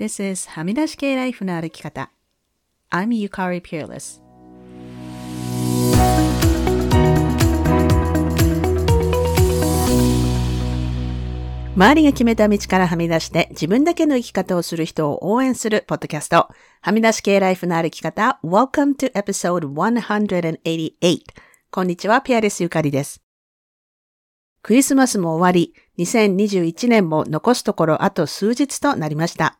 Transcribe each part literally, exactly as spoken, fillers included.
This is はみ出し系ライフの歩き方 I'm Yukari Peerless。 周りが決めた道からはみ出して自分だけの生き方をする人を応援するポッドキャスト、はみ出し系ライフの歩き方。 Welcome to episode one eighty-eight。 こんにちは、ピアレスゆかりです。クリスマスも終わり、にせんにじゅういちねんも残すところあと数日となりました。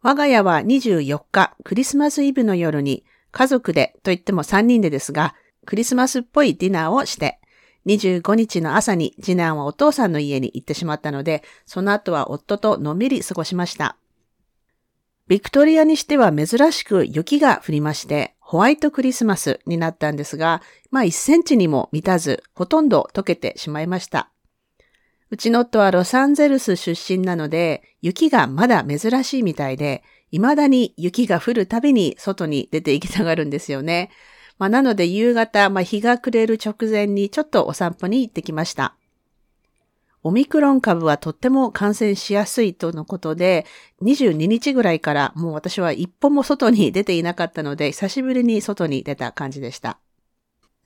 我が家はにじゅうよっかクリスマスイブの夜に家族でといってもさんにんでですが、クリスマスっぽいディナーをして、にじゅうごにちの朝に次男はお父さんの家に行ってしまったので、その後は夫とのんびり過ごしました。ビクトリアにしては珍しく雪が降りまして、ホワイトクリスマスになったんですが、まあいっセンチにも満たずほとんど溶けてしまいました。うちの夫はロサンゼルス出身なので、雪がまだ珍しいみたいで、未だに雪が降るたびに外に出て行きたがるんですよね。まあ、なので夕方、まあ、日が暮れる直前にちょっとお散歩に行ってきました。オミクロン株はとっても感染しやすいとのことで、にじゅうににちぐらいからもう私は一歩も外に出ていなかったので、久しぶりに外に出た感じでした。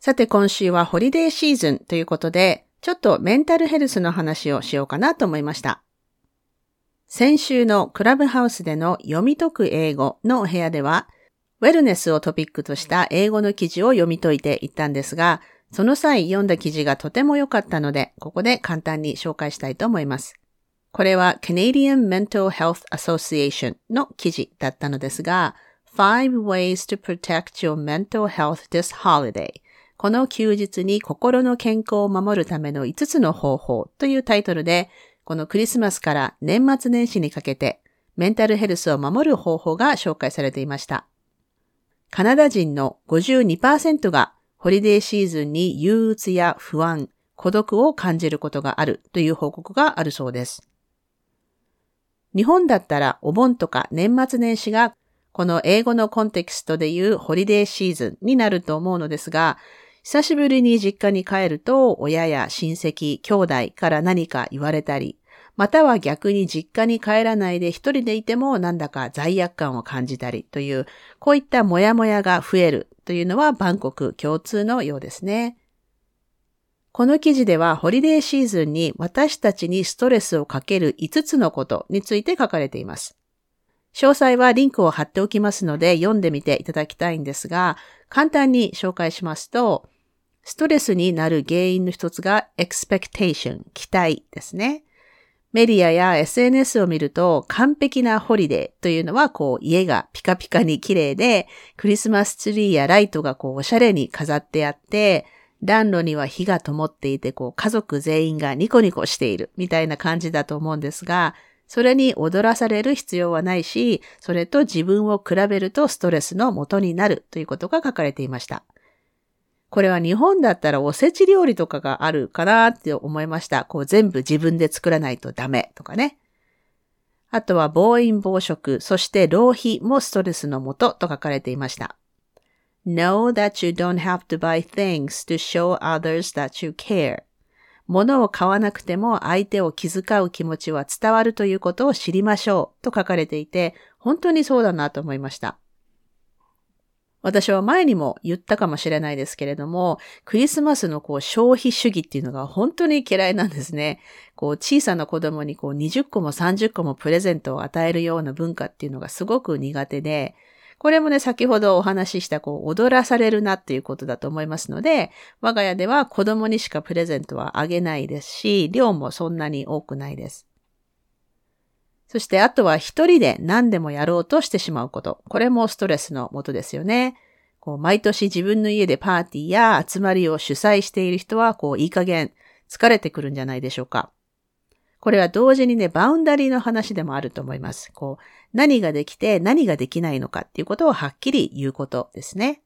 さて今週はホリデーシーズンということで、ちょっとメンタルヘルスの話をしようかなと思いました。先週のクラブハウスでの読み解く英語のお部屋では、ウェルネスをトピックとした英語の記事を読み解いていったんですが、その際読んだ記事がとても良かったので、ここで簡単に紹介したいと思います。これは Canadian Mental Health Association の記事だったのですが、Five Ways to Protect Your Mental Health This Holiday、この休日に心の健康を守るためのいつつの方法というタイトルで、このクリスマスから年末年始にかけてメンタルヘルスを守る方法が紹介されていました。カナダ人の ごじゅうにパーセント がホリデーシーズンに憂鬱や不安、孤独を感じることがあるという報告があるそうです。日本だったらお盆とか年末年始がこの英語のコンテキストでいうホリデーシーズンになると思うのですが、久しぶりに実家に帰ると、親や親戚、兄弟から何か言われたり、または逆に実家に帰らないで一人でいてもなんだか罪悪感を感じたりという、こういったモヤモヤが増えるというのは万国共通のようですね。この記事ではホリデーシーズンに私たちにストレスをかけるいつつのことについて書かれています。詳細はリンクを貼っておきますので読んでみていただきたいんですが、簡単に紹介しますと、ストレスになる原因の一つが expectation、期待ですね。メディアや エスエヌエス を見ると、完璧なホリデーというのはこう家がピカピカに綺麗で、クリスマスツリーやライトがこうおしゃれに飾ってあって、暖炉には火が灯っていて、こう家族全員がニコニコしているみたいな感じだと思うんですが、それに踊らされる必要はないし、それと自分を比べるとストレスの元になるということが書かれていました。これは日本だったらおせち料理とかがあるかなって思いました。こう全部自分で作らないとダメとかね。あとは暴飲暴食、そして浪費もストレスのもとと書かれていました。Know that you don't have to buy things to show others that you care。物を買わなくても相手を気遣う気持ちは伝わるということを知りましょうと書かれていて、本当にそうだなと思いました。私は前にも言ったかもしれないですけれども、クリスマスのこう消費主義っていうのが本当に嫌いなんですね。こう小さな子供にこうにじゅっこもさんじゅっこもプレゼントを与えるような文化っていうのがすごく苦手で、これもね、先ほどお話ししたこう踊らされるなっていうことだと思いますので、我が家では子供にしかプレゼントはあげないですし、量もそんなに多くないです。そしてあとは一人で何でもやろうとしてしまうこと。これもストレスのもとですよね。こう毎年自分の家でパーティーや集まりを主催している人は、こういい加減疲れてくるんじゃないでしょうか。これは同時にね、バウンダリーの話でもあると思います。こう何ができて何ができないのかっていうことをはっきり言うことですね。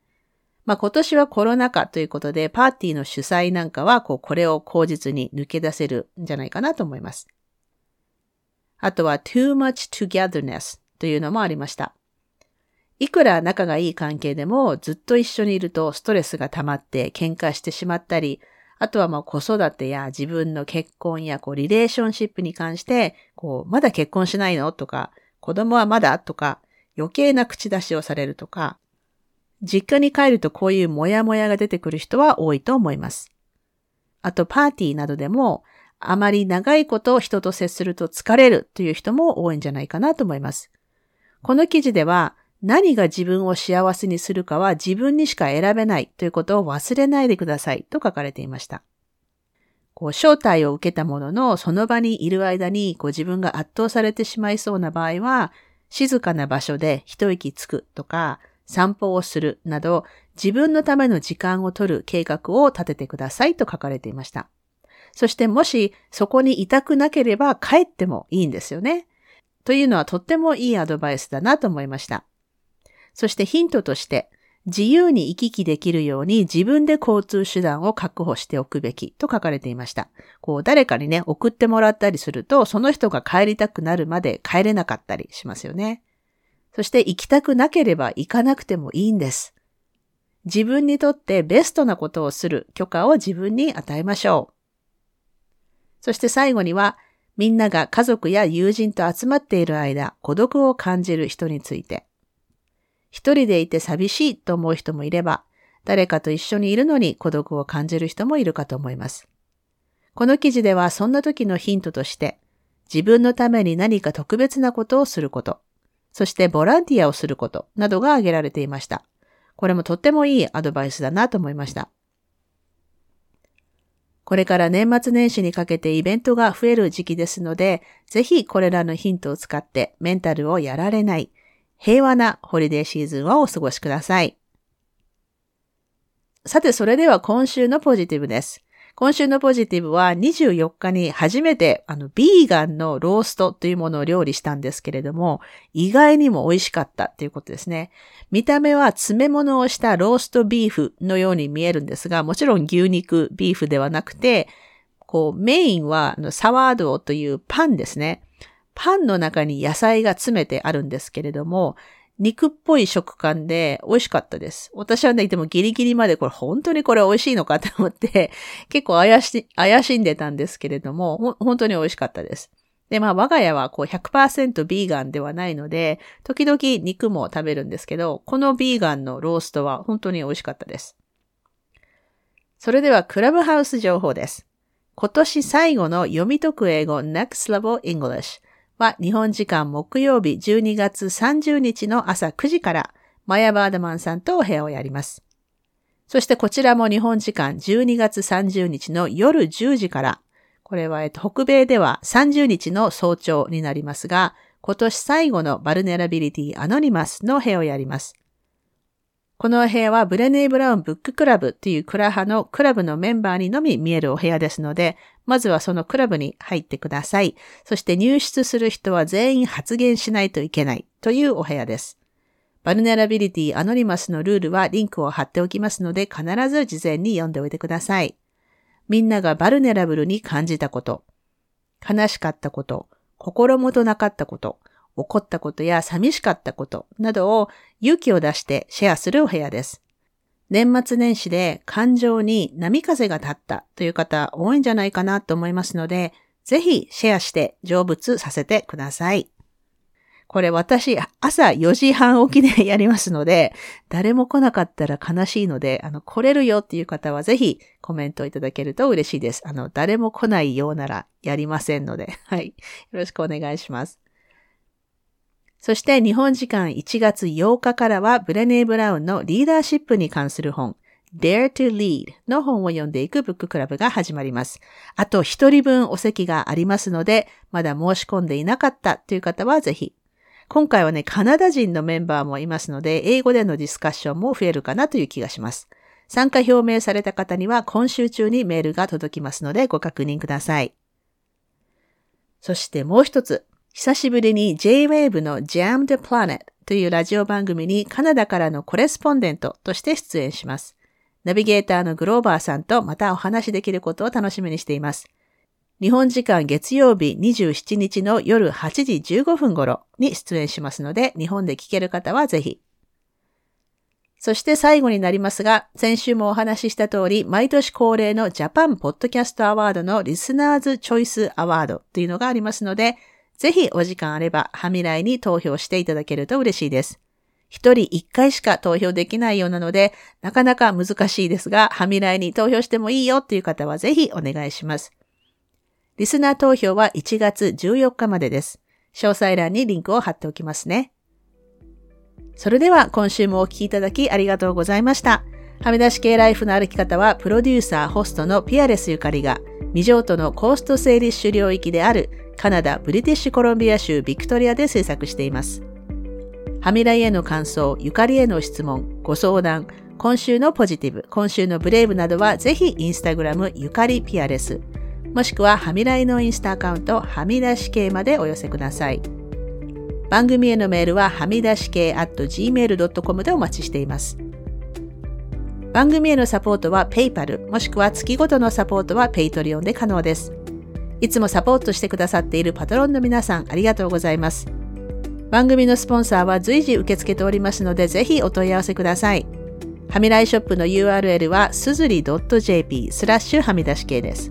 まあ今年はコロナ禍ということで、パーティーの主催なんかはこうこれを口実に抜け出せるんじゃないかなと思います。あとは too much togetherness というのもありました。いくら仲がいい関係でもずっと一緒にいるとストレスが溜まって喧嘩してしまったり、あとはまあ子育てや自分の結婚やこうリレーションシップに関して、こうまだ結婚しないのとか、子供はまだとか余計な口出しをされるとか、実家に帰るとこういうモヤモヤが出てくる人は多いと思います。あとパーティーなどでもあまり長いこと人と接すると疲れるという人も多いんじゃないかなと思います。この記事では何が自分を幸せにするかは自分にしか選べないということを忘れないでくださいと書かれていました。こう招待を受けたもののその場にいる間にこう自分が圧倒されてしまいそうな場合は静かな場所で一息つくとか散歩をするなど自分のための時間を取る計画を立ててくださいと書かれていました。そしてもしそこにいたくなければ帰ってもいいんですよね。というのはとってもいいアドバイスだなと思いました。そしてヒントとして自由に行き来できるように自分で交通手段を確保しておくべきと書かれていました。こう誰かにね送ってもらったりするとその人が帰りたくなるまで帰れなかったりしますよね。そして行きたくなければ行かなくてもいいんです。自分にとってベストなことをする許可を自分に与えましょう。そして最後にはみんなが家族や友人と集まっている間孤独を感じる人について。一人でいて寂しいと思う人もいれば、誰かと一緒にいるのに孤独を感じる人もいるかと思います。この記事ではそんな時のヒントとして、自分のために何か特別なことをすること、そしてボランティアをすることなどが挙げられていました。これもとってもいいアドバイスだなと思いました。これから年末年始にかけてイベントが増える時期ですので、ぜひこれらのヒントを使ってメンタルをやられない、平和なホリデーシーズンをお過ごしください。さて、それでは今週のポジティブです。今週のポジティブはにじゅうよっかに初めてあのビーガンのローストというものを料理したんですけれども、意外にも美味しかったということですね。見た目は詰め物をしたローストビーフのように見えるんですが、もちろん牛肉、ビーフではなくて、こうメインはあのサワードーというパンですね。パンの中に野菜が詰めてあるんですけれども、肉っぽい食感で美味しかったです。私はね、でもギリギリまでこれ本当にこれ美味しいのかと思って、結構怪し、怪しんでたんですけれども、ほ本当に美味しかったです。で、まあ我が家はこう ひゃくパーセント ビーガンではないので、時々肉も食べるんですけど、このビーガンのローストは本当に美味しかったです。それではクラブハウス情報です。今年最後の読み解く英語 Next Level English。は日本時間木曜日じゅうにがつさんじゅうにちの朝くじからマヤ・バードマンさんとお部屋をやります。そしてこちらも日本時間じゅうにがつさんじゅうにちの夜じゅうじから、これはえっと北米ではさんじゅうにちの早朝になりますが、今年最後のバルネラビリティ・アノニマスの部屋をやります。このお部屋はブレネイ・ブラウン・ブック・クラブというクラハのクラブのメンバーにのみ見えるお部屋ですので、まずはそのクラブに入ってください。そして入室する人は全員発言しないといけないというお部屋です。バルネラビリティ・アノニマスのルールはリンクを貼っておきますので、必ず事前に読んでおいてください。みんながバルネラブルに感じたこと、悲しかったこと、心もとなかったこと、怒ったことや寂しかったことなどを勇気を出してシェアするお部屋です。年末年始で感情に波風が立ったという方多いんじゃないかなと思いますので、ぜひシェアして成仏させてください。これ私朝よじはん起きでやりますので、誰も来なかったら悲しいので、あの来れるよっていう方はぜひコメントいただけると嬉しいです。あの誰も来ないようならやりませんので、はい、よろしくお願いします。そして日本時間いちがつようかからはブレネイ・ブラウンのリーダーシップに関する本 Dare to Lead の本を読んでいくブッククラブが始まります。あとひとりぶんお席がありますので、まだ申し込んでいなかったという方はぜひ。今回はね、カナダ人のメンバーもいますので、英語でのディスカッションも増えるかなという気がします。参加表明された方には今週中にメールが届きますのでご確認ください。そしてもう一つ。久しぶりに ジェイウェーブ の Jam the Planet というラジオ番組にカナダからのコレスポンデントとして出演します。ナビゲーターのグローバーさんとまたお話しできることを楽しみにしています。日本時間月曜日にじゅうしちにちの夜はちじじゅうごふん頃に出演しますので、日本で聞ける方はぜひ。そして最後になりますが、先週もお話しした通り、毎年恒例の Japan Podcast Award の Listeners Choice Award というのがありますので、ぜひお時間あればハミライに投票していただけると嬉しいです。一人一回しか投票できないようなので、なかなか難しいですが、ハミライに投票してもいいよという方はぜひお願いします。リスナー投票はいちがつじゅうよっかまでです。詳細欄にリンクを貼っておきますね。それでは今週もお聞きいただきありがとうございました。はみ出し系ライフの歩き方はプロデューサーホストのピアレスゆかりが未譲渡のコーストセーリッシュ領域であるカナダ・ブリティッシュコロンビア州ビクトリアで制作しています。はみらいへの感想、ゆかりへの質問、ご相談、今週のポジティブ、今週のブレイブなどはぜひインスタグラムゆかりピアレスもしくははみらいのインスタアカウントはみ出し系までお寄せください。番組へのメールははみ出し系 アットジーメールドットコム でお待ちしています。番組へのサポートは PayPal もしくは月ごとのサポートは Patreon で可能です。いつもサポートしてくださっているパトロンの皆さんありがとうございます。番組のスポンサーは随時受け付けておりますのでぜひお問い合わせください。はみらいショップの ユーアールエル はすずり .jp スラッシュはみ出し系です。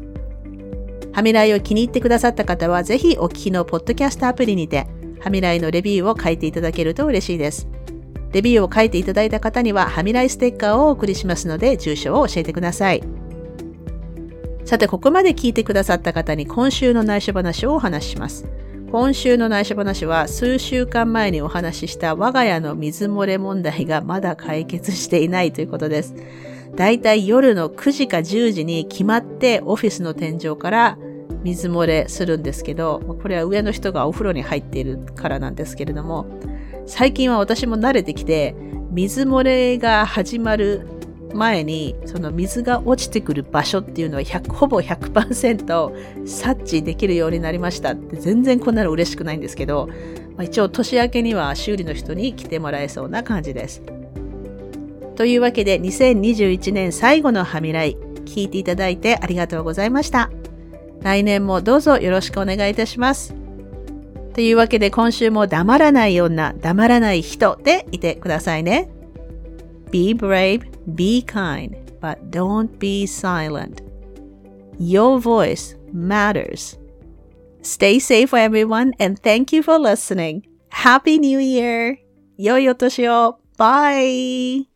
はみらいを気に入ってくださった方はぜひお聞きのポッドキャストアプリにてはみらいのレビューを書いていただけると嬉しいです。レビューを書いていただいた方にはハミライステッカーをお送りしますので住所を教えてください。さてここまで聞いてくださった方に今週の内緒話をお話しします。今週の内緒話は数週間前にお話しした我が家の水漏れ問題がまだ解決していないということです。だいたい夜のくじかじゅうじに決まってオフィスの天井から水漏れするんですけど、これは上の人がお風呂に入っているからなんですけれども、最近は私も慣れてきて、水漏れが始まる前に、その水が落ちてくる場所っていうのはひゃくほぼ ひゃくパーセント 察知できるようになりましたって、全然こんなの嬉しくないんですけど、まあ、一応年明けには修理の人に来てもらえそうな感じです。というわけで、にせんにじゅういちねん最後のハミライ、聞いていただいてありがとうございました。来年もどうぞよろしくお願いいたします。というわけで今週も黙らない女、黙らない人でいてくださいね。Be brave, be kind, but don't be silent. Your voice matters. Stay safe for everyone and thank you for listening. Happy New Year! 良いお年を! Bye!